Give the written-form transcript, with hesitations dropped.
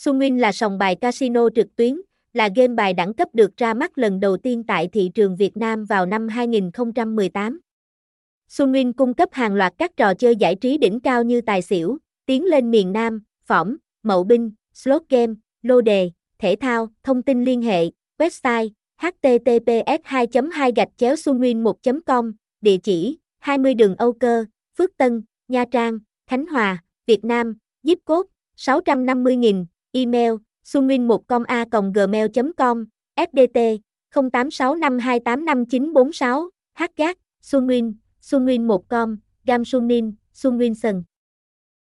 Sunwin là sòng bài casino trực tuyến, là game bài đẳng cấp được ra mắt lần đầu tiên tại thị trường Việt Nam vào năm 2018. Sunwin cung cấp hàng loạt các trò chơi giải trí đỉnh cao như Tài Xỉu, Tiến Lên Miền Nam, Phỏm, Mậu Binh, Slotgame, Lô Đề, Thể Thao. Thông tin liên hệ, website https://sunwintv1.com, địa chỉ 20 đường Âu Cơ, Phước Tân, Nha Trang, Khánh Hòa, Việt Nam, zip code 650.000, email sunwintv1.com@gmail.com, FĐT 0865285946, hgag sunwin, sunwin1.com, gam sunin, sunwinson.